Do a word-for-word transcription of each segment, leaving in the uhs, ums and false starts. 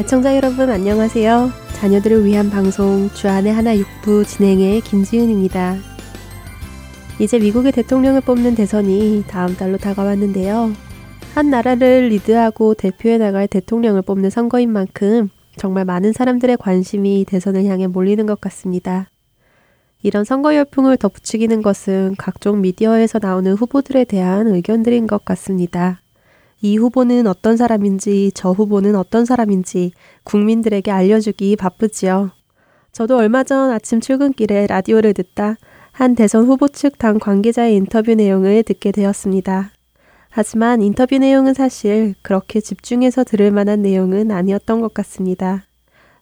애청자 여러분 안녕하세요. 자녀들을 위한 방송 주안의 하나 육부 진행의 김지은입니다. 이제 미국의 대통령을 뽑는 대선이 다음 달로 다가왔는데요. 한 나라를 리드하고 대표해 나갈 대통령을 뽑는 선거인 만큼 정말 많은 사람들의 관심이 대선을 향해 몰리는 것 같습니다. 이런 선거 열풍을 덧붙이기는 것은 각종 미디어에서 나오는 후보들에 대한 의견들인 것 같습니다. 이 후보는 어떤 사람인지 저 후보는 어떤 사람인지 국민들에게 알려주기 바쁘지요. 저도 얼마 전 아침 출근길에 라디오를 듣다 한 대선 후보 측 당 관계자의 인터뷰 내용을 듣게 되었습니다. 하지만 인터뷰 내용은 사실 그렇게 집중해서 들을 만한 내용은 아니었던 것 같습니다.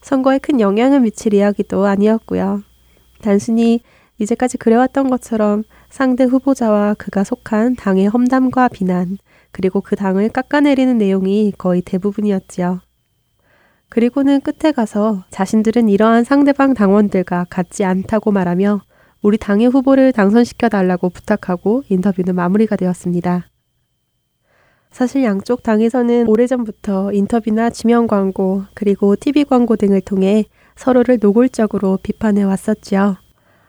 선거에 큰 영향을 미칠 이야기도 아니었고요. 단순히 이제까지 그래왔던 것처럼 상대 후보자와 그가 속한 당의 험담과 비난, 그리고 그 당을 깎아내리는 내용이 거의 대부분이었지요. 그리고는 끝에 가서 자신들은 이러한 상대방 당원들과 같지 않다고 말하며 우리 당의 후보를 당선시켜달라고 부탁하고 인터뷰는 마무리가 되었습니다. 사실 양쪽 당에서는 오래전부터 인터뷰나 지면 광고 그리고 티비 광고 등을 통해 서로를 노골적으로 비판해 왔었지요.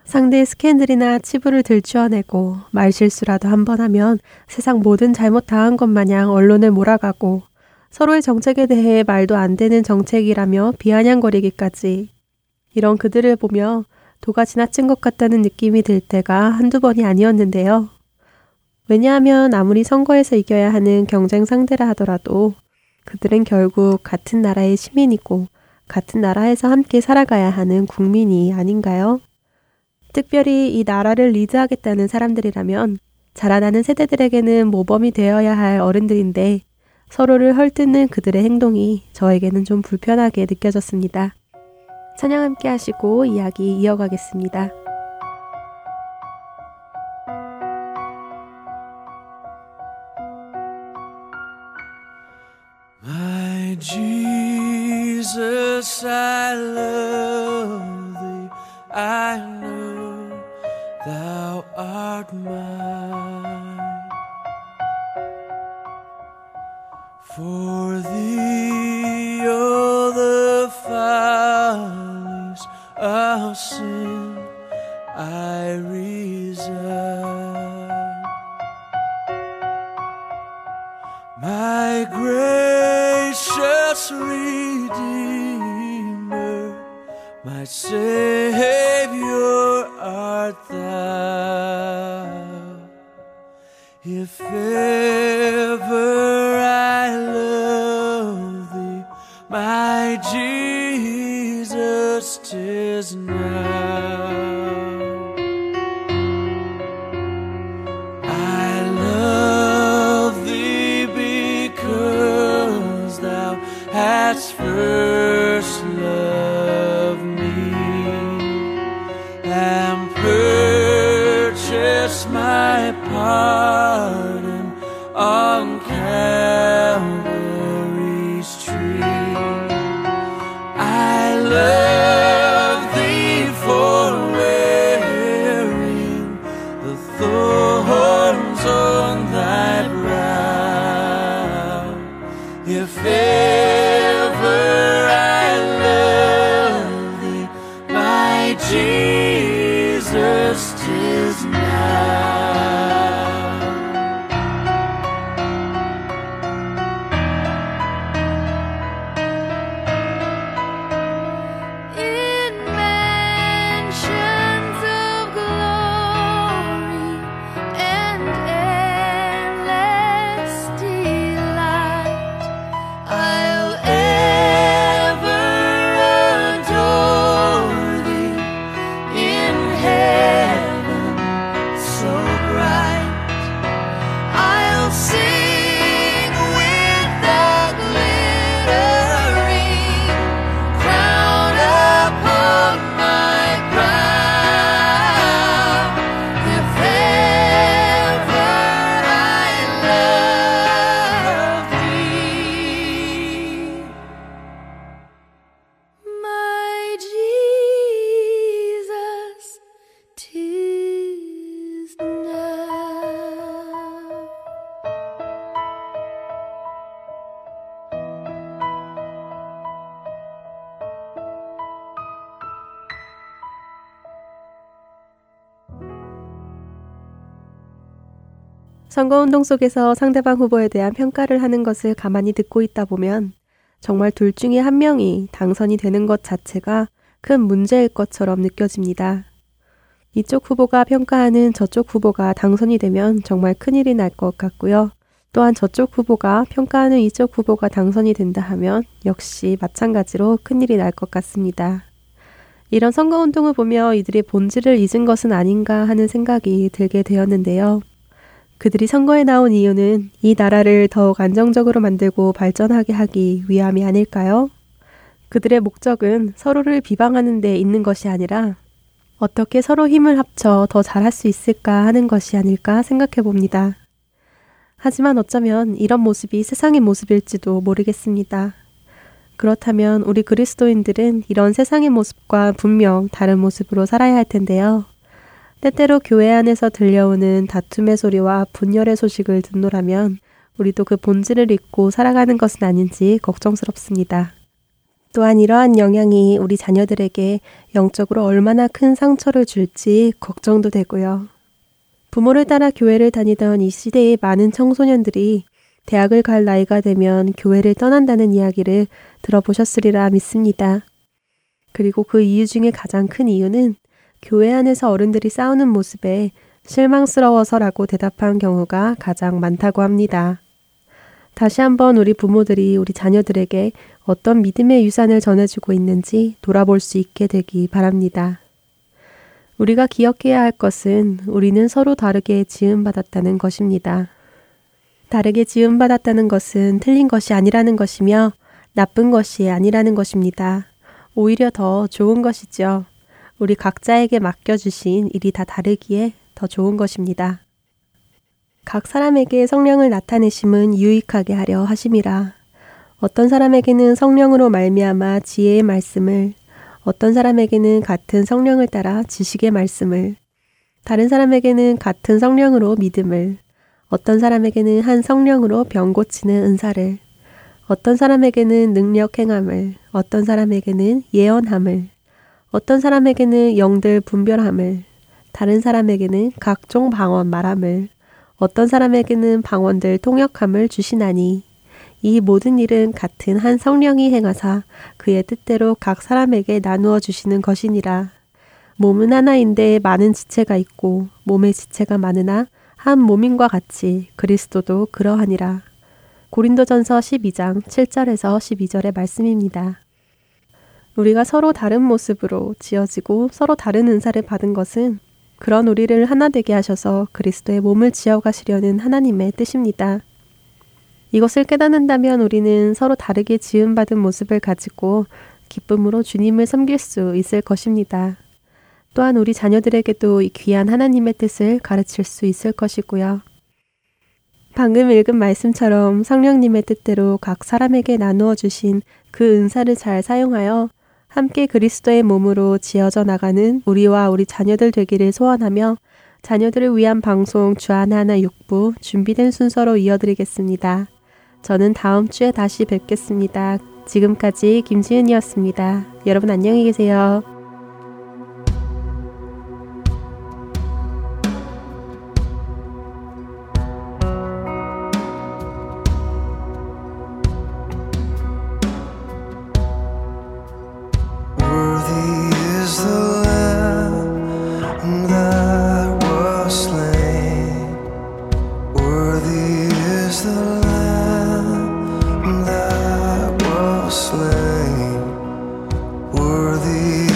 상대의 스캔들이나 치부를 들추어내고 말실수라도 한 번 하면 세상 모든 잘못 다한 것 마냥 언론을 몰아가고 서로의 정책에 대해 말도 안 되는 정책이라며 비아냥거리기까지. 이런 그들을 보며 도가 지나친 것 같다는 느낌이 들 때가 한두 번이 아니었는데요. 왜냐하면 아무리 선거에서 이겨야 하는 경쟁 상대라 하더라도 그들은 결국 같은 나라의 시민이고 같은 나라에서 함께 살아가야 하는 국민이 아닌가요? 특별히 이 나라를 리드하겠다는 사람들이라면 자라나는 세대들에게는 모범이 되어야 할 어른들인데 서로를 헐뜯는 그들의 행동이 저에게는 좀 불편하게 느껴졌습니다. 찬양 함께 하시고 이야기 이어가겠습니다. My Jesus, I love Thee, I know Thou art mine, for Thee, oh, the follies of sin I resign. My gracious Redeemer, my Savior, art Thou. If ever I love Thee, my Jesus, 'tis now. I love Thee because Thou hast first loved me, and my pardon on Calvary's tree. I love Thee for wearing the thorns on Thy brow. If ever I love Thee, my Jesus, 'tis now. 선거운동 속에서 상대방 후보에 대한 평가를 하는 것을 가만히 듣고 있다 보면 정말 둘 중에 한 명이 당선이 되는 것 자체가 큰 문제일 것처럼 느껴집니다. 이쪽 후보가 평가하는 저쪽 후보가 당선이 되면 정말 큰일이 날 것 같고요. 또한 저쪽 후보가 평가하는 이쪽 후보가 당선이 된다 하면 역시 마찬가지로 큰일이 날 것 같습니다. 이런 선거운동을 보며 이들이 본질을 잊은 것은 아닌가 하는 생각이 들게 되었는데요. 그들이 선거에 나온 이유는 이 나라를 더욱 안정적으로 만들고 발전하게 하기 위함이 아닐까요? 그들의 목적은 서로를 비방하는 데 있는 것이 아니라 어떻게 서로 힘을 합쳐 더 잘할 수 있을까 하는 것이 아닐까 생각해 봅니다. 하지만 어쩌면 이런 모습이 세상의 모습일지도 모르겠습니다. 그렇다면 우리 그리스도인들은 이런 세상의 모습과 분명 다른 모습으로 살아야 할 텐데요. 때때로 교회 안에서 들려오는 다툼의 소리와 분열의 소식을 듣노라면 우리도 그 본질을 잊고 살아가는 것은 아닌지 걱정스럽습니다. 또한 이러한 영향이 우리 자녀들에게 영적으로 얼마나 큰 상처를 줄지 걱정도 되고요. 부모를 따라 교회를 다니던 이 시대의 많은 청소년들이 대학을 갈 나이가 되면 교회를 떠난다는 이야기를 들어보셨으리라 믿습니다. 그리고 그 이유 중에 가장 큰 이유는 교회 안에서 어른들이 싸우는 모습에 실망스러워서라고 대답한 경우가 가장 많다고 합니다. 다시 한번 우리 부모들이 우리 자녀들에게 어떤 믿음의 유산을 전해주고 있는지 돌아볼 수 있게 되기 바랍니다. 우리가 기억해야 할 것은 우리는 서로 다르게 지음받았다는 것입니다. 다르게 지음받았다는 것은 틀린 것이 아니라는 것이며 나쁜 것이 아니라는 것입니다. 오히려 더 좋은 것이죠. 우리 각자에게 맡겨주신 일이 다 다르기에 더 좋은 것입니다. 각 사람에게 성령을 나타내심은 유익하게 하려 하심이라. 어떤 사람에게는 성령으로 말미암아 지혜의 말씀을, 어떤 사람에게는 같은 성령을 따라 지식의 말씀을, 다른 사람에게는 같은 성령으로 믿음을, 어떤 사람에게는 한 성령으로 병 고치는 은사를, 어떤 사람에게는 능력 행함을, 어떤 사람에게는 예언함을, 어떤 사람에게는 영들 분별함을, 다른 사람에게는 각종 방언 말함을, 어떤 사람에게는 방언들 통역함을 주시나니 이 모든 일은 같은 한 성령이 행하사 그의 뜻대로 각 사람에게 나누어 주시는 것이니라. 몸은 하나인데 많은 지체가 있고 몸의 지체가 많으나 한 몸인과 같이 그리스도도 그러하니라. 고린도전서 십이 장 칠 절에서 십이 절의 말씀입니다. 우리가 서로 다른 모습으로 지어지고 서로 다른 은사를 받은 것은 그런 우리를 하나 되게 하셔서 그리스도의 몸을 지어가시려는 하나님의 뜻입니다. 이것을 깨닫는다면 우리는 서로 다르게 지음받은 모습을 가지고 기쁨으로 주님을 섬길 수 있을 것입니다. 또한 우리 자녀들에게도 이 귀한 하나님의 뜻을 가르칠 수 있을 것이고요. 방금 읽은 말씀처럼 성령님의 뜻대로 각 사람에게 나누어 주신 그 은사를 잘 사용하여 함께 그리스도의 몸으로 지어져 나가는 우리와 우리 자녀들 되기를 소원하며 자녀들을 위한 방송 주하나하나 육 부 준비된 순서로 이어드리겠습니다. 저는 다음 주에 다시 뵙겠습니다. 지금까지 김지은이었습니다. 여러분 안녕히 계세요. Worthy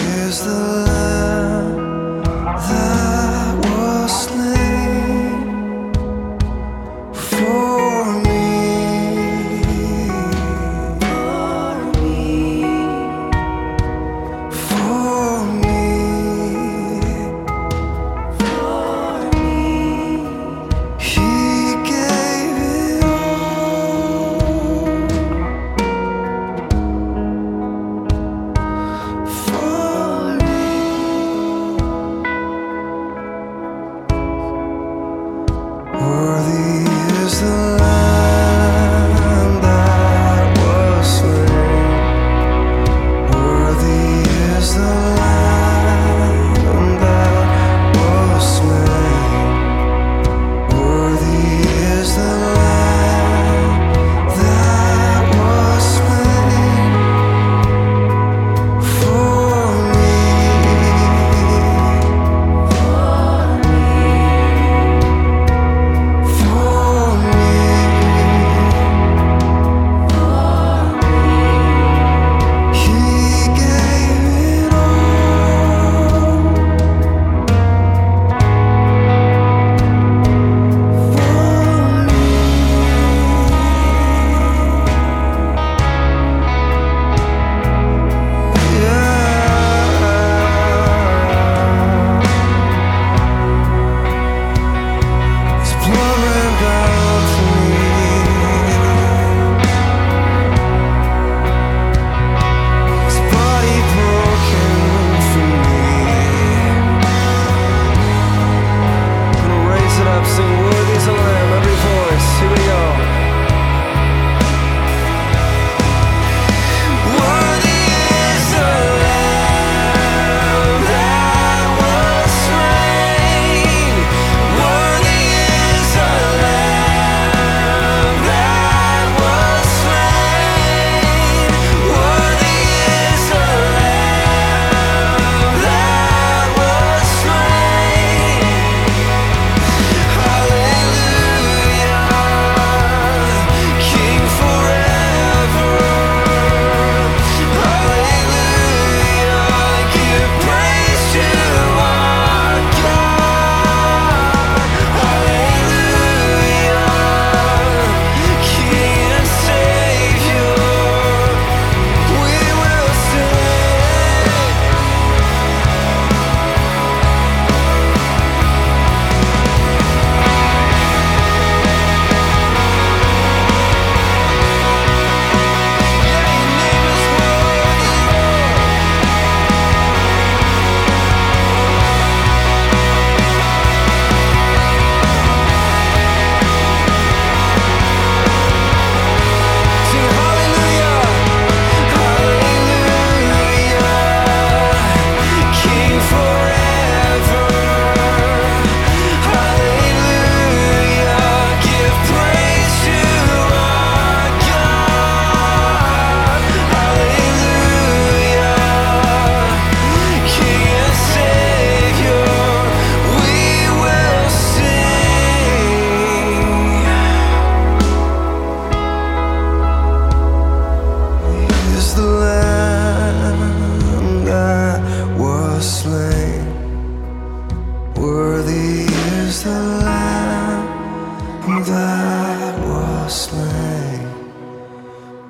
Worthy is the Lamb that was slain.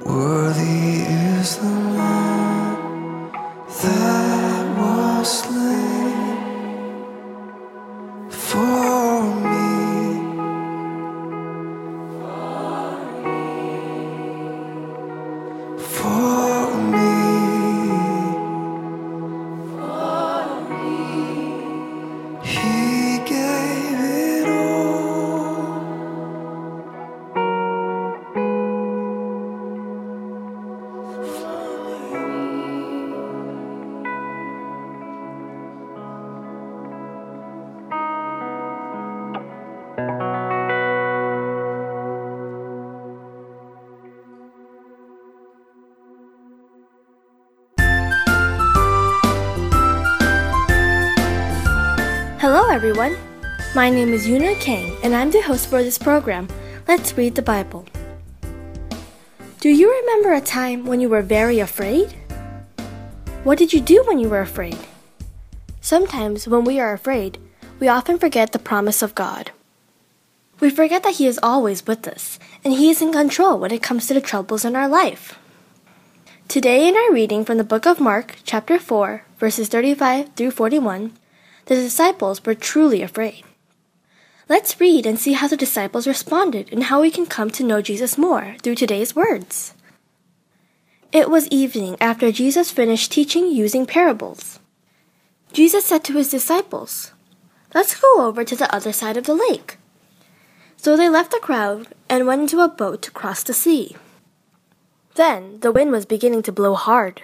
Worthy is the Lamb that was slain for me. For me. Hello everyone, my name is Yuna Kang and I'm the host for this program. Let's read the Bible. Do you remember a time when you were very afraid? What did you do when you were afraid? Sometimes when we are afraid, we often forget the promise of God. We forget that He is always with us and He is in control when it comes to the troubles in our life. Today in our reading from the book of Mark, chapter four, verses thirty-five through forty-one, the disciples were truly afraid. Let's read and see how the disciples responded and how we can come to know Jesus more through today's words. It was evening after Jesus finished teaching using parables. Jesus said to His disciples, "Let's go over to the other side of the lake." So they left the crowd and went into a boat to cross the sea. Then the wind was beginning to blow hard,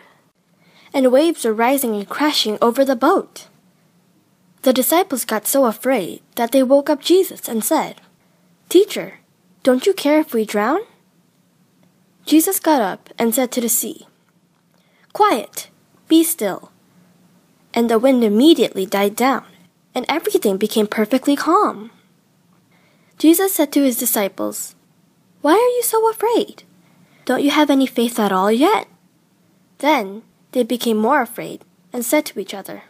and waves were rising and crashing over the boat. The disciples got so afraid that they woke up Jesus and said, "Teacher, don't you care if we drown?" Jesus got up and said to the sea, "Quiet, be still." And the wind immediately died down, and everything became perfectly calm. Jesus said to His disciples, "Why are you so afraid? Don't you have any faith at all yet?" Then they became more afraid and said to each other,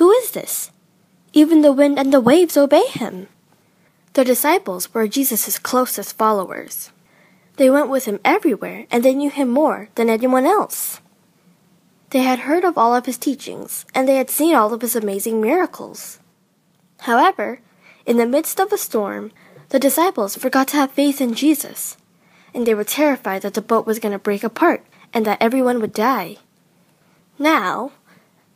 "Who is this? Even the wind and the waves obey Him." The disciples were Jesus' closest followers. They went with Him everywhere, and they knew Him more than anyone else. They had heard of all of His teachings, and they had seen all of His amazing miracles. However, in the midst of a storm, the disciples forgot to have faith in Jesus, and they were terrified that the boat was going to break apart and that everyone would die. Now,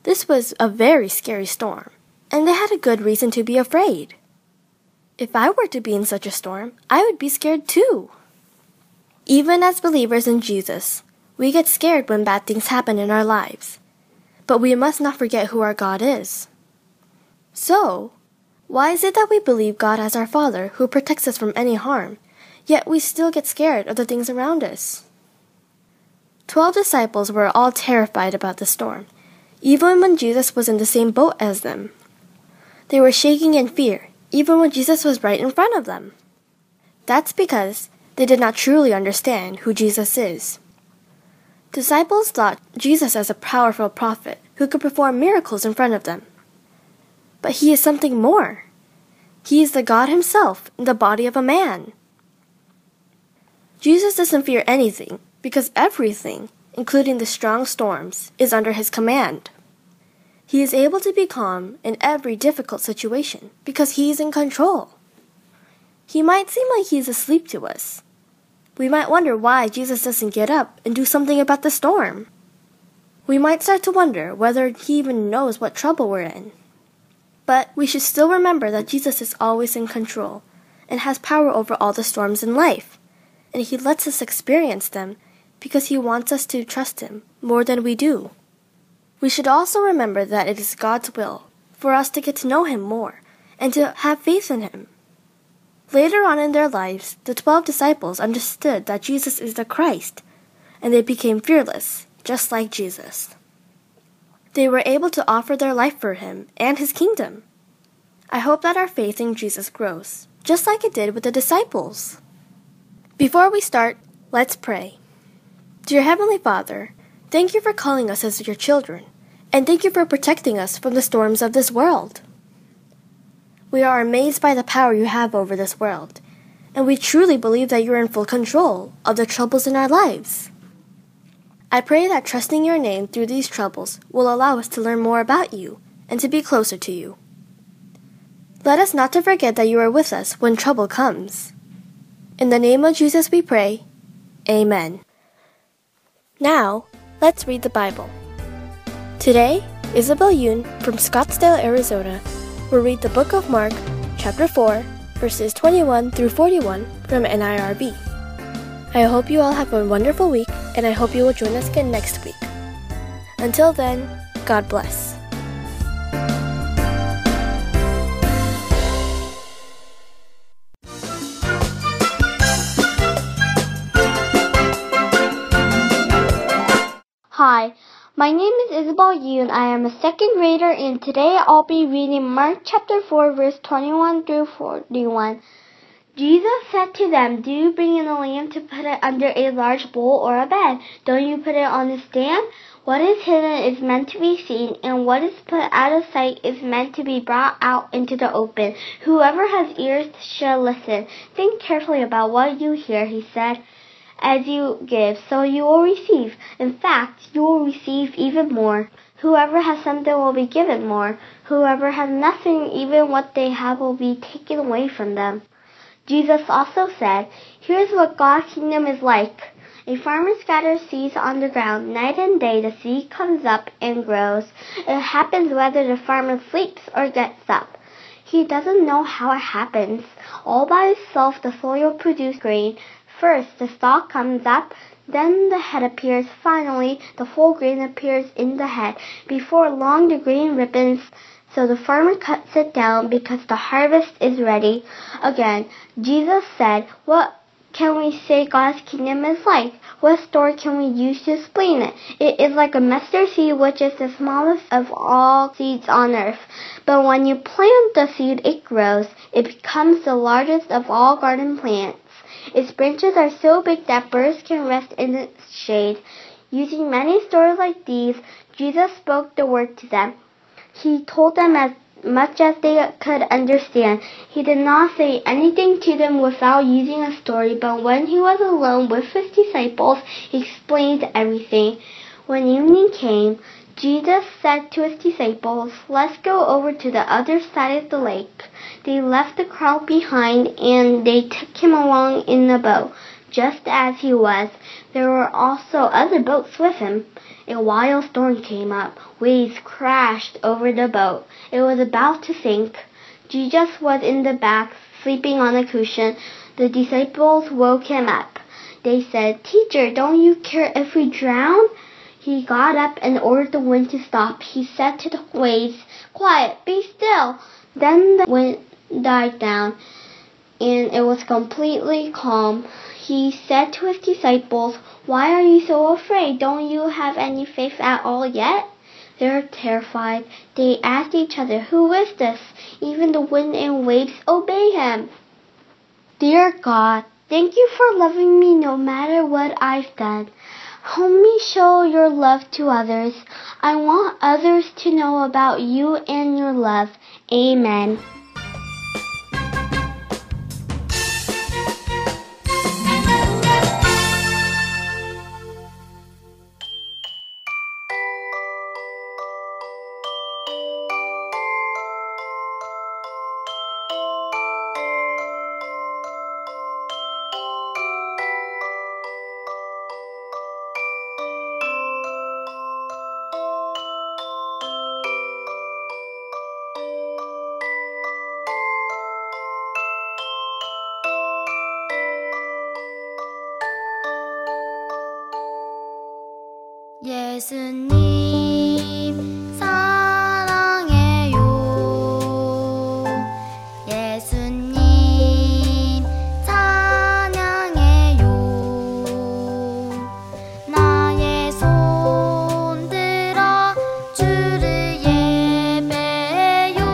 this was a very scary storm, and they had a good reason to be afraid. If I were to be in such a storm, I would be scared too. Even as believers in Jesus, we get scared when bad things happen in our lives, but we must not forget who our God is. So, why is it that we believe God as our Father who protects us from any harm, yet we still get scared of the things around us? Twelve disciples were all terrified about the storm, even when Jesus was in the same boat as them. They were shaking in fear, even when Jesus was right in front of them. That's because they did not truly understand who Jesus is. Disciples thought Jesus as a powerful prophet who could perform miracles in front of them. But He is something more. He is the God Himself in the body of a man. Jesus doesn't fear anything because everything, including the strong storms, is under His command. He is able to be calm in every difficult situation because He is in control. He might seem like He is asleep to us. We might wonder why Jesus doesn't get up and do something about the storm. We might start to wonder whether He even knows what trouble we're in. But we should still remember that Jesus is always in control and has power over all the storms in life, and He lets us experience them because He wants us to trust Him more than we do. We should also remember that it is God's will for us to get to know Him more and to have faith in Him. Later on in their lives, the twelve disciples understood that Jesus is the Christ, and they became fearless, just like Jesus. They were able to offer their life for Him and His kingdom. I hope that our faith in Jesus grows, just like it did with the disciples. Before we start, let's pray. Dear Heavenly Father, thank You for calling us as Your children, and thank You for protecting us from the storms of this world. We are amazed by the power you have over this world, and we truly believe that you are in full control of the troubles in our lives. I pray that trusting your name through these troubles will allow us to learn more about you and to be closer to you. Let us not to forget that you are with us when trouble comes. In the name of Jesus we pray. Amen. Now, let's read the Bible. Today, Isabel Yoon from Scottsdale, Arizona, will read the book of Mark, chapter four, verses twenty-one through forty-one from N I R B. I hope you all have a wonderful week, and I hope you will join us again next week. Until then, God bless. Hi, my name is Isabel Yu, and I am a second grader, and today I'll be reading Mark chapter four, verse twenty-one through forty-one. Jesus said to them, "Do you bring in a lamb to put it under a large bowl or a bed? Don't you put it on a stand? What is hidden is meant to be seen, and what is put out of sight is meant to be brought out into the open. Whoever has ears shall listen. Think carefully about what you hear," he said. "As you give, so you will receive. In fact, you will receive even more. Whoever has something will be given more. Whoever has nothing, even what they have will be taken away from them." Jesus also said, "Here's what God's kingdom is like. A farmer scatters seeds on the ground. Night and day the seed comes up and grows. It happens whether the farmer sleeps or gets up. He doesn't know how it happens. All by itself the soil produces grain. First, the stalk comes up, then the head appears. Finally, the whole grain appears in the head. Before long, the grain ripens, so the farmer cuts it down because the harvest is ready." Again, Jesus said, "What can we say God's kingdom is like? What story can we use to explain it? It is like a mustard seed, which is the smallest of all seeds on earth. But when you plant the seed, it grows. It becomes the largest of all garden plants. Its branches are so big that birds can rest in its shade." Using many stories like these, Jesus spoke the word to them. He told them as much as they could understand. He did not say anything to them without using a story, but when he was alone with his disciples, he explained everything. When evening came, Jesus said to his disciples, "Let's go over to the other side of the lake." They left the crowd behind, and they took him along in a boat, just as he was. There were also other boats with him. A wild storm came up. Waves crashed over the boat. It was about to sink. Jesus was in the back, sleeping on a cushion. The disciples woke him up. They said, "Teacher, don't you care if we drown?" He got up and ordered the wind to stop. He said to the waves, "Quiet, be still." Then the wind died down, and it was completely calm. He said to his disciples, "Why are you so afraid? Don't you have any faith at all yet?" They were terrified. They asked each other, "Who is this? Even the wind and waves obey him." "Dear God, thank you for loving me no matter what I've done. Help me show your love to others. I want others to know about you and your love. Amen." 예수님 사랑해요. 예수님 찬양해요. 나의 손 들어 주를 예배해요.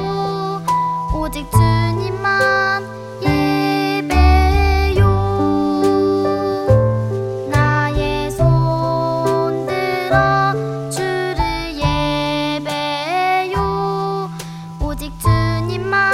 오직 주님만 예배해요. 나의 손 들어 주님만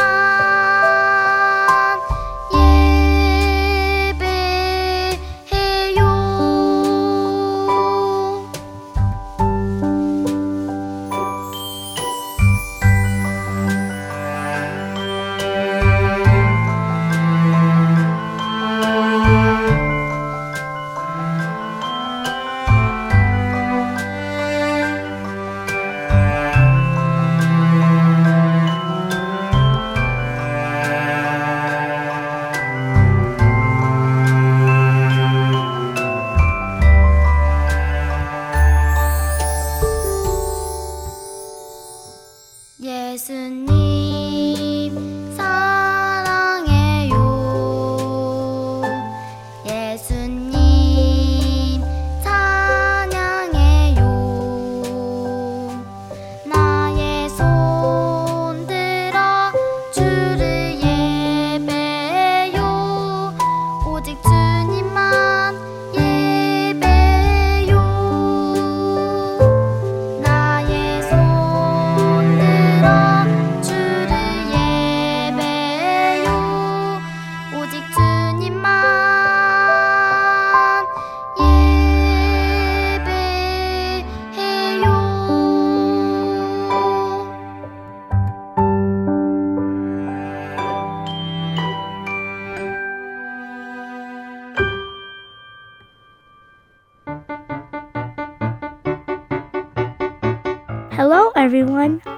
everyone.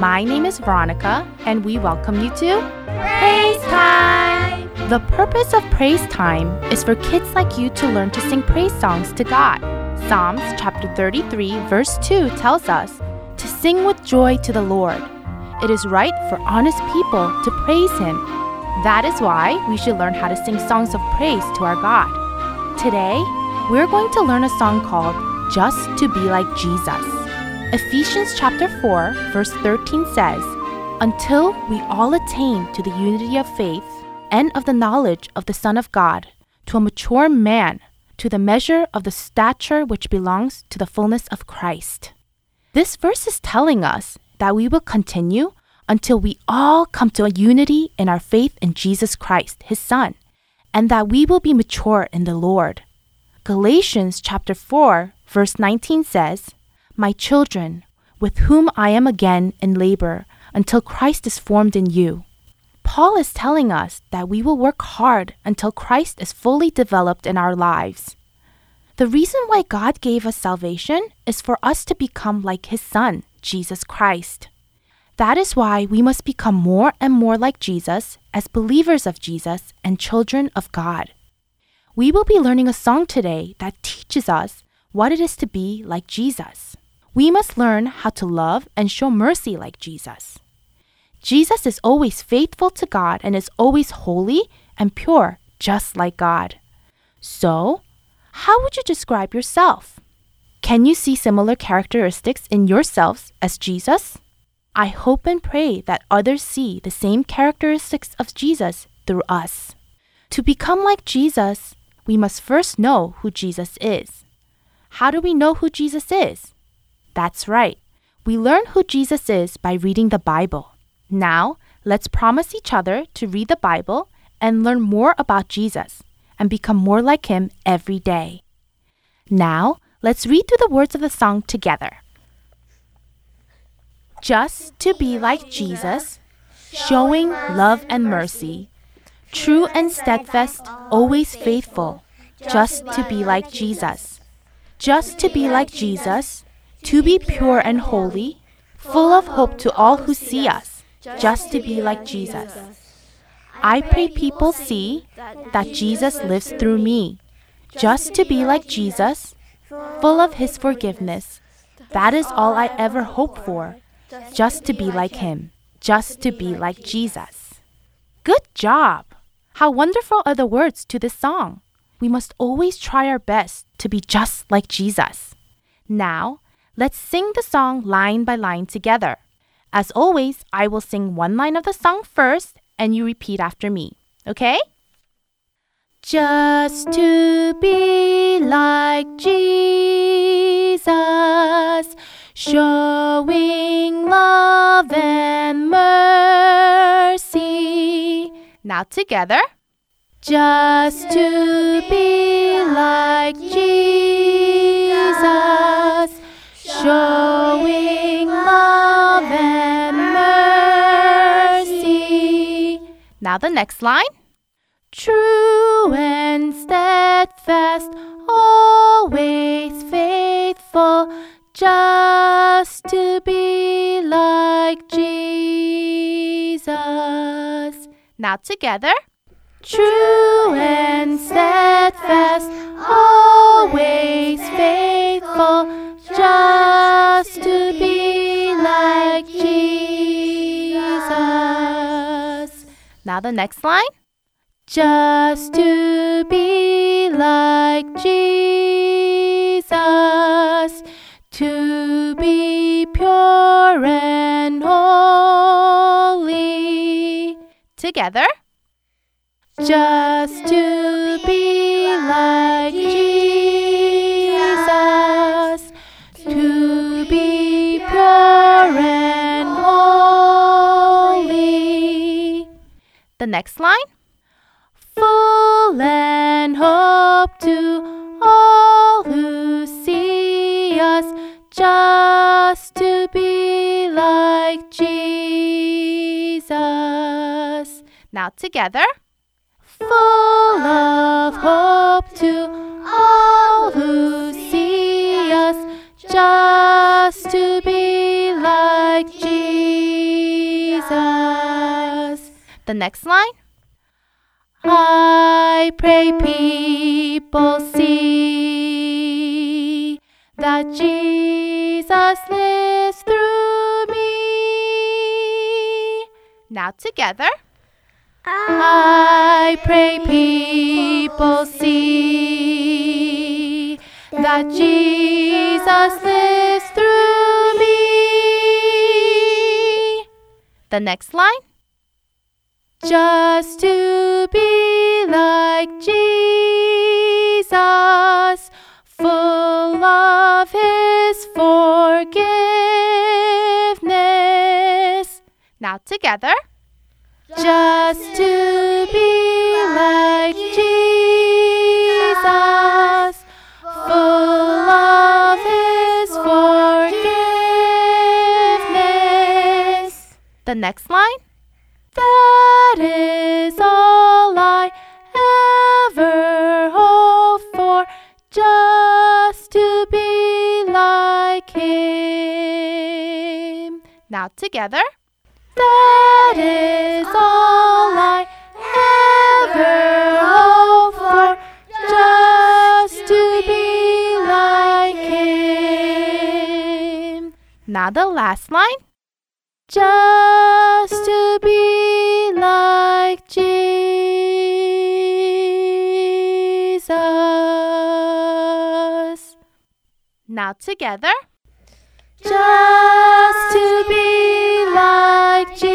My name is Veronica, and we welcome you to Praise Time! The purpose of Praise Time is for kids like you to learn to sing praise songs to God. Psalms chapter thirty-three, verse two tells us to sing with joy to the Lord. It is right for honest people to praise Him. That is why we should learn how to sing songs of praise to our God. Today, we're going to learn a song called Just to Be Like Jesus. Ephesians chapter four, verse thirteen says, "Until we all attain to the unity of faith and of the knowledge of the Son of God, to a mature man, to the measure of the stature which belongs to the fullness of Christ." This verse is telling us that we will continue until we all come to a unity in our faith in Jesus Christ, His Son, and that we will be mature in the Lord. Galatians chapter four, verse nineteen says, "My children, with whom I am again in labor, until Christ is formed in you." Paul is telling us that we will work hard until Christ is fully developed in our lives. The reason why God gave us salvation is for us to become like His Son, Jesus Christ. That is why we must become more and more like Jesus as believers of Jesus and children of God. We will be learning a song today that teaches us what it is to be like Jesus. We must learn how to love and show mercy like Jesus. Jesus is always faithful to God and is always holy and pure, just like God. So, how would you describe yourself? Can you see similar characteristics in yourselves as Jesus? I hope and pray that others see the same characteristics of Jesus through us. To become like Jesus, we must first know who Jesus is. How do we know who Jesus is? That's right. We learn who Jesus is by reading the Bible. Now, let's promise each other to read the Bible and learn more about Jesus and become more like Him every day. Now, let's read through the words of the song together. Just to be like Jesus, showing love and mercy, true and steadfast, always faithful, just to be like Jesus. Just to be like Jesus, to be pure and holy, full of hope to all who see us, just to be like Jesus. I pray people see that Jesus lives through me, just to be like Jesus, full of His forgiveness. That is all I ever hope for, just to be like Him, just to be like Jesus. Good job! How wonderful are the words to this song. We must always try our best to be just like Jesus. Now, let's sing the song line by line together. As always, I will sing one line of the song first and you repeat after me, okay? Just to be like Jesus, showing love and mercy. Now together. Just to be like Jesus, showing love and mercy. Now the next line. True and steadfast, always faithful, just to be like Jesus. Now together. True and steadfast, always faithful, just to be like Jesus. Now the next line. Just to be like Jesus, to be pure and holy. together. Just to be like Jesus, to be pure and holy. The next line. Full and hope to all who see us, just to be like Jesus. Now together. Full of hope to all who see us, just to be like Jesus. The next line. I pray people see that Jesus lives through me. Now together. I pray people see that Jesus lives through me. The next line. Just to be like Jesus, full of His forgiveness. Now together. Just to be like Jesus, full of His forgiveness. The next line. That is all I ever hope for, just to be like Him. Now together. That is all I ever hope for, just to be like Him. Now the last line. Just to be like Jesus. Now together. Just to be like Jesus.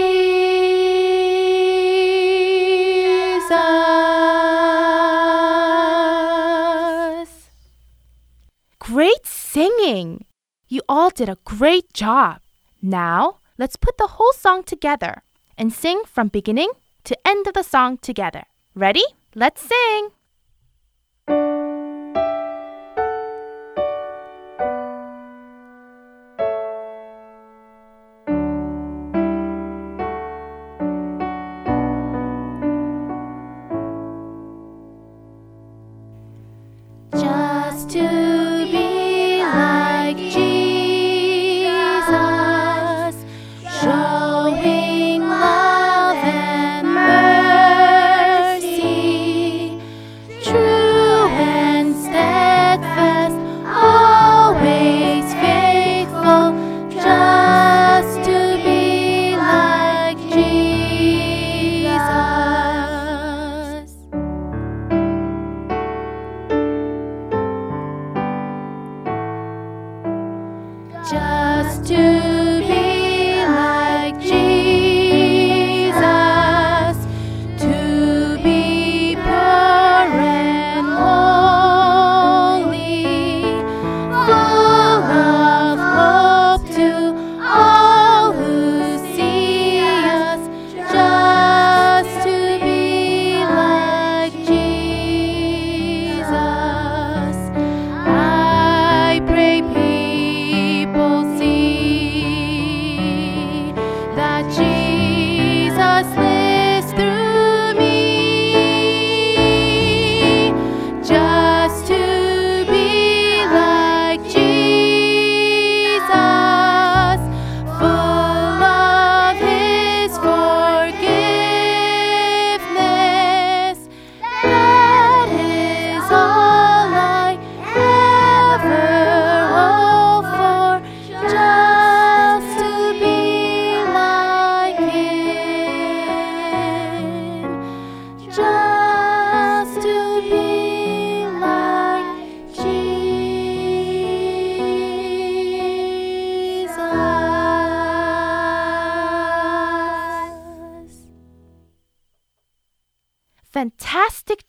Great singing! You all did a great job. Now, let's put the whole song together and sing from beginning to end of the song together. Ready? Let's sing!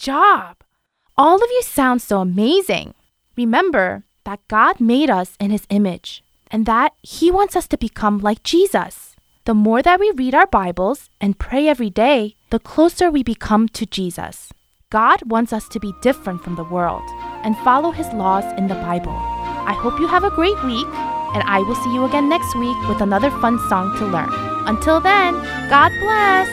job. All of you sound so amazing. Remember that God made us in His image and that He wants us to become like Jesus. The more that we read our Bibles and pray every day, the closer we become to Jesus. God wants us to be different from the world and follow His laws in the Bible. I hope you have a great week, and I will see you again next week with another fun song to learn. Until then, God bless!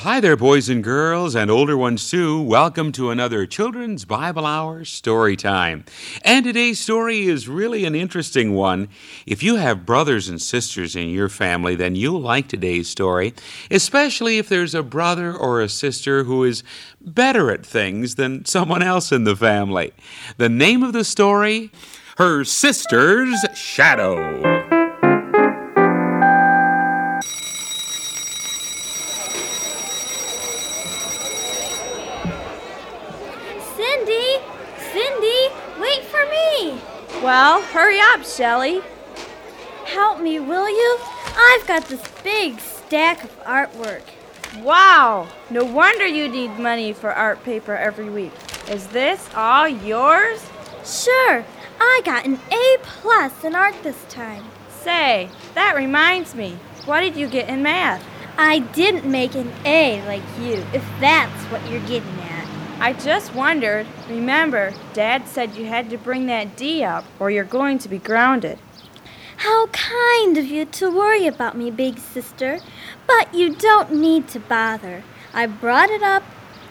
Hi there, boys and girls, and older ones too. Welcome to another Children's Bible Hour Story Time. And today's story is really an interesting one. If you have brothers and sisters in your family, then you'll like today's story, especially if there's a brother or a sister who is better at things than someone else in the family. The name of the story, Her Sister's Shadow. Well, hurry up, Shelley. Help me, will you? I've got this big stack of artwork. Wow! No wonder you need money for art paper every week. Is this all yours? Sure. I got an A-plus in art this time. Say, that reminds me. What did you get in math? I didn't make an A like you, if that's what you're getting at. I just wondered. Remember, Dad said you had to bring that D up or you're going to be grounded. How kind of you to worry about me, big sister. But you don't need to bother. I brought it up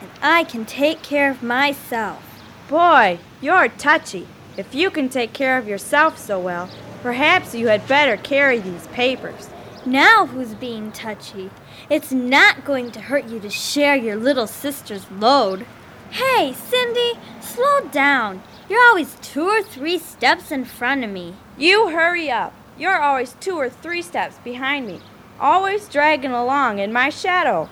and I can take care of myself. Boy, you're touchy. If you can take care of yourself so well, perhaps you had better carry these papers. Now who's being touchy? It's not going to hurt you to share your little sister's load. Hey, Cindy, slow down. You're always two or three steps in front of me. You hurry up. You're always two or three steps behind me, always dragging along in my shadow.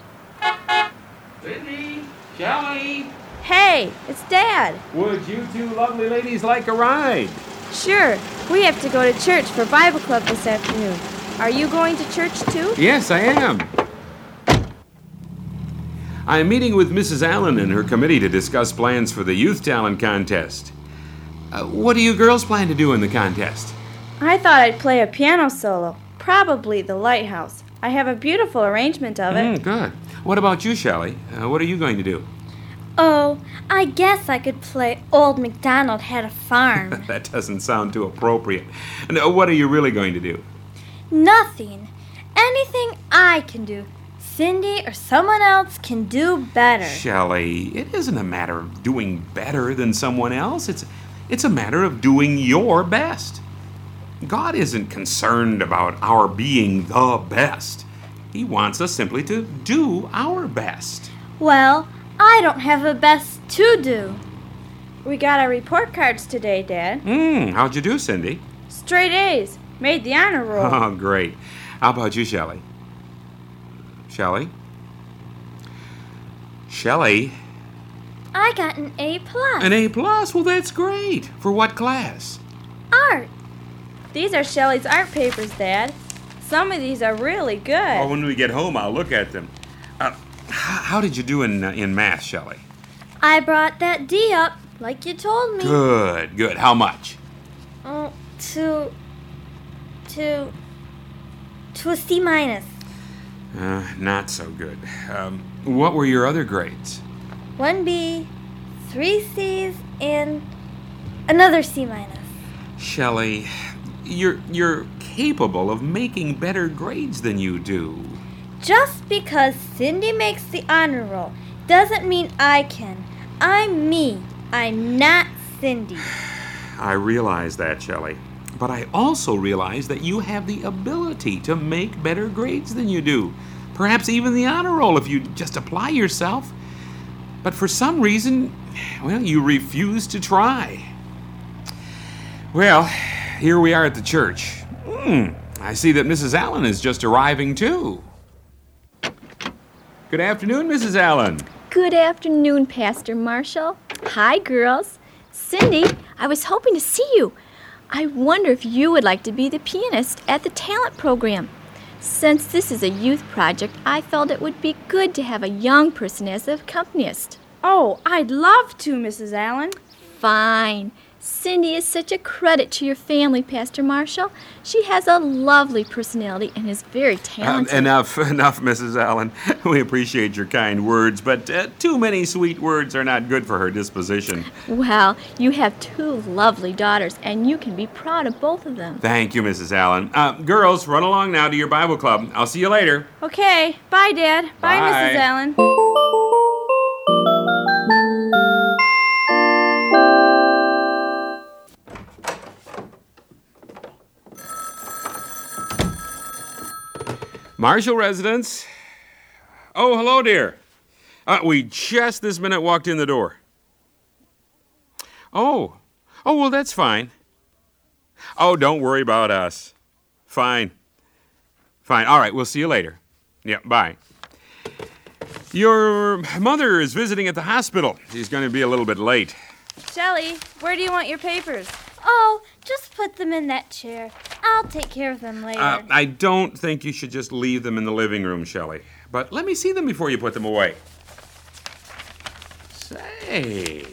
Cindy, Shelley. Hey, it's Dad. Would you two lovely ladies like a ride? Sure. We have to go to church for Bible Club this afternoon. Are you going to church too? Yes, I am. I am meeting with Missus Allen and her committee to discuss plans for the Youth Talent Contest. Uh, what do you girls plan to do in the contest? I thought I'd play a piano solo, probably The Lighthouse. I have a beautiful arrangement of it. Mm, good. What about you, Shelley? Uh, what are you going to do? Oh, I guess I could play Old MacDonald Had a Farm. That doesn't sound too appropriate. No, what are you really going to do? Nothing. Anything I can do. Cindy or someone else can do better. Shelley, it isn't a matter of doing better than someone else. It's, it's a matter of doing your best. God isn't concerned about our being the best. He wants us simply to do our best. Well, I don't have a best to do. We got our report cards today, Dad. Hmm, how'd you do, Cindy? Straight A's. Made the honor roll. Oh, great. How about you, Shelley? Shelley? Shelley? I got an A plus. An A plus? Well, that's great. For what class? Art. These are Shelley's art papers, Dad. Some of these are really good. Well, when we get home, I'll look at them. Uh, How did you do in uh, in math, Shelley? I brought that D up, like you told me. Good, good. How much? Oh, to, to, to a C minus. Uh, not so good. Um, what were your other grades? One B, three C's, and another C minus. Shelley, you're you're capable of making better grades than you do. Just because Cindy makes the honor roll doesn't mean I can. I'm me. I'm not Cindy. I realize that, Shelley. But I also realize that you have the ability to make better grades than you do. Perhaps even the honor roll if you just apply yourself. But for some reason, well, you refuse to try. Well, here we are at the church. Mm, I see that Missus Allen is just arriving, too. Good afternoon, Missus Allen. Good afternoon, Pastor Marshall. Hi, girls. Cindy, I was hoping to see you. I wonder if you would like to be the pianist at the talent program. Since this is a youth project, I felt it would be good to have a young person as the accompanist. Oh, I'd love to, Missus Allen. Fine. Cindy is such a credit to your family, Pastor Marshall. She has a lovely personality and is very talented. Um, enough, enough, Missus Allen. We appreciate your kind words, but uh, too many sweet words are not good for her disposition. Well, you have two lovely daughters, and you can be proud of both of them. Thank you, Missus Allen. Uh, girls, run along now to your Bible club. I'll see you later. Okay. Bye, Dad. Bye, Bye. Missus Allen. Marshall residence. Oh, hello, dear. Uh, we just this minute walked in the door. Oh. Oh, well, that's fine. Oh, don't worry about us. Fine. Fine. All right, we'll see you later. Yeah, bye. Your mother is visiting at the hospital. She's going to be a little bit late. Shelley, where do you want your papers? Oh, just put them in that chair. I'll take care of them later. Uh, I don't think you should just leave them in the living room, Shelley. But let me see them before you put them away. Say,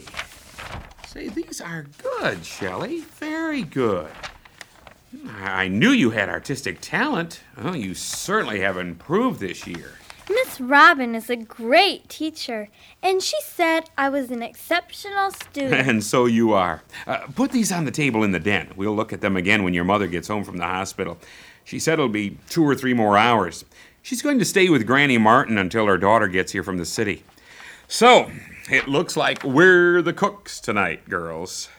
say, these are good, Shelley. Very good. I knew you had artistic talent. Oh, you certainly have improved this year. Miss Robin is a great teacher, and she said I was an exceptional student. And so you are. Uh, put these on the table in the den. We'll look at them again when your mother gets home from the hospital. She said it'll be two or three more hours. She's going to stay with Granny Martin until her daughter gets here from the city. So, it looks like we're the cooks tonight, girls.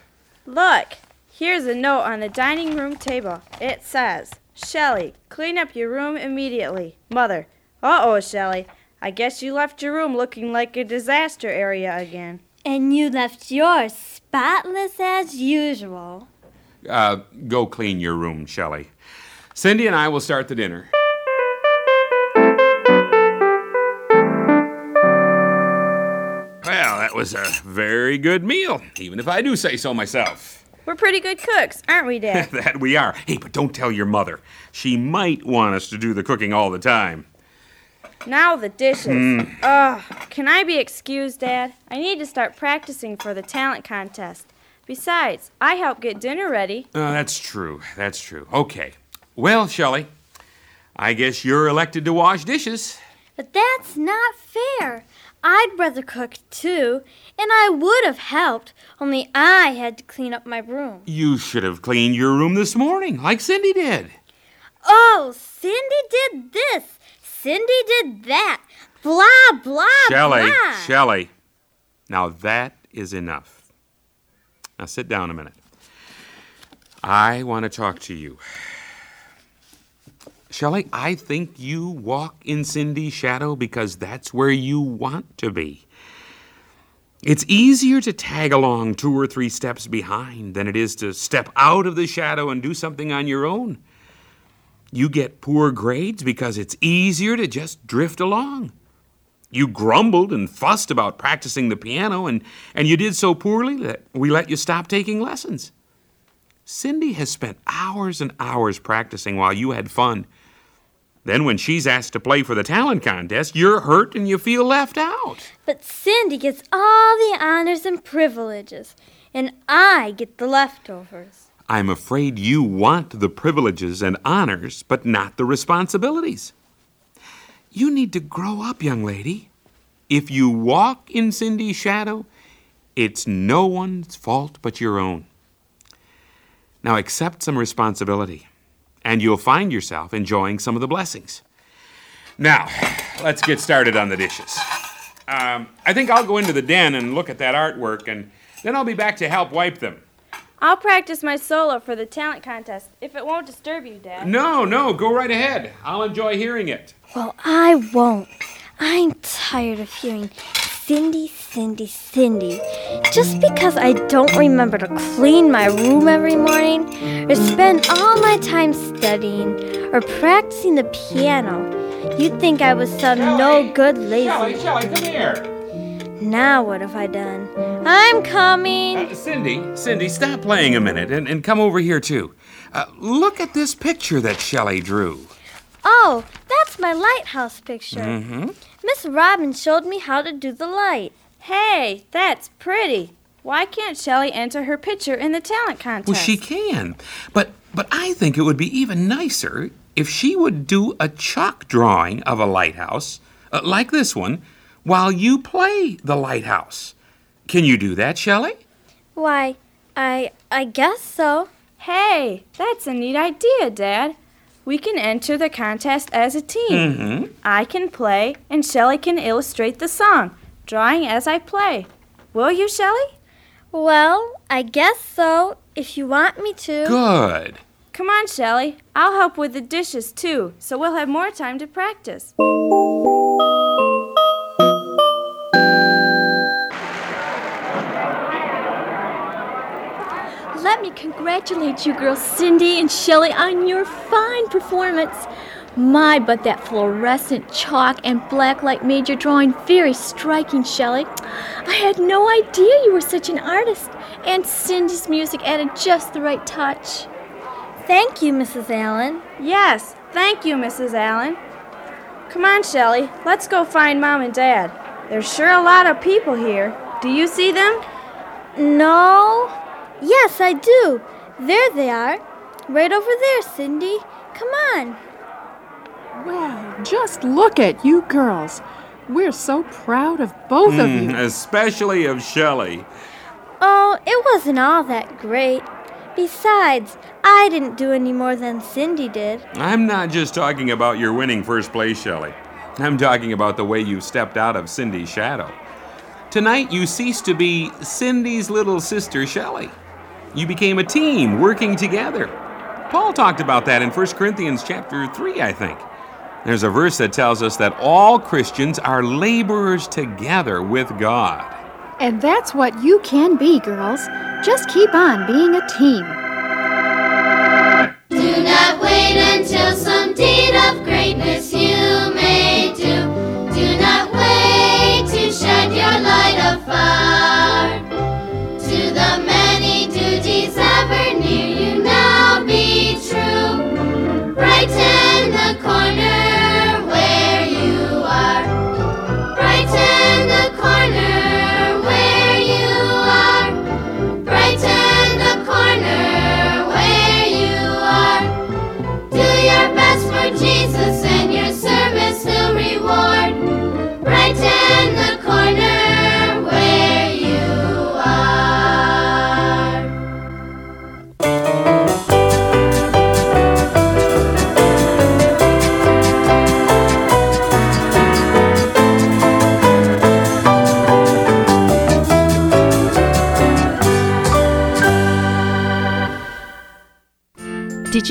Look, here's a note on the dining room table. It says, Shelley, clean up your room immediately. Mother. Uh-oh, Shelley. I guess you left your room looking like a disaster area again. And you left yours spotless as usual. Uh, go clean your room, Shelley. Cindy and I will start the dinner. Well, that was a very good meal, even if I do say so myself. We're pretty good cooks, aren't we, Dad? That we are. Hey, but don't tell your mother. She might want us to do the cooking all the time. Now the dishes. Mm. Ugh. Can I be excused, Dad? I need to start practicing for the talent contest. Besides, I help get dinner ready. Uh, that's true. That's true. Okay. Well, Shelley, I guess you're elected to wash dishes. But that's not fair. I'd rather cook, too, and I would have helped, only I had to clean up my room. You should have cleaned your room this morning, like Cindy did. Oh, Cindy did this. Cindy did that. Blah, blah, Shelley, blah. Shelley, Shelley, now that is enough. Now sit down a minute. I want to talk to you. Shelley, I think you walk in Cindy's shadow because that's where you want to be. It's easier to tag along two or three steps behind than it is to step out of the shadow and do something on your own. You get poor grades because it's easier to just drift along. You grumbled and fussed about practicing the piano, and, and you did so poorly that we let you stop taking lessons. Cindy has spent hours and hours practicing while you had fun. Then when she's asked to play for the talent contest, you're hurt and you feel left out. But Cindy gets all the honors and privileges, and I get the leftovers. I'm afraid you want the privileges and honors, but not the responsibilities. You need to grow up, young lady. If you walk in Cindy's shadow, it's no one's fault but your own. Now accept some responsibility, and you'll find yourself enjoying some of the blessings. Now, let's get started on the dishes. Um, I think I'll go into the den and look at that artwork, and then I'll be back to help wipe them. I'll practice my solo for the talent contest, if it won't disturb you, Dad. No, no, go right ahead. I'll enjoy hearing it. Well, I won't. I'm tired of hearing Cindy, Cindy, Cindy. Just because I don't remember to clean my room every morning, or spend all my time studying, or practicing the piano, you'd think I was some Shelley, no good lazy. Shelley, Shelley, come here. Now what have I done? I'm coming. Uh, Cindy, Cindy, stop playing a minute and, and come over here too. Uh, look at this picture that Shelley drew. Oh, that's my lighthouse picture. Mm-hmm. Miss Robin showed me how to do the light. Hey, that's pretty. Why can't Shelley enter her picture in the talent contest? Well, she can, but but I think it would be even nicer if she would do a chalk drawing of a lighthouse, uh, like this one, while you play the lighthouse. Can you do that, Shelley? Why, I I guess so. Hey, that's a neat idea, Dad. We can enter the contest as a team. Mm-hmm. I can play, and Shelley can illustrate the song, drawing as I play. Will you, Shelley? Well, I guess so, if you want me to. Good. Come on, Shelley. I'll help with the dishes, too, so we'll have more time to practice. Let me congratulate you girls, Cindy and Shelley, on your fine performance. My, but that fluorescent chalk and blacklight made your drawing very striking, Shelley. I had no idea you were such an artist, and Cindy's music added just the right touch. Thank you, Missus Allen. Yes, thank you, Missus Allen. Come on, Shelley, let's go find Mom and Dad. There's sure a lot of people here. Do you see them? No. Yes, I do. There they are. Right over there, Cindy. Come on. Well, just look at you girls. We're so proud of both mm, of you. Especially of Shelley. Oh, it wasn't all that great. Besides, I didn't do any more than Cindy did. I'm not just talking about your winning first place, Shelley. I'm talking about the way you stepped out of Cindy's shadow. Tonight, you ceased to be Cindy's little sister, Shelley. You became a team working together. Paul talked about that in First Corinthians chapter three, I think. There's a verse that tells us that all Christians are laborers together with God. And that's what you can be, girls. Just keep on being a team. Do not wait until some deed of greatness you may do. Do not wait to shed your light afar. To the many duties ever near you now be true. Brighten the corner where you are. Did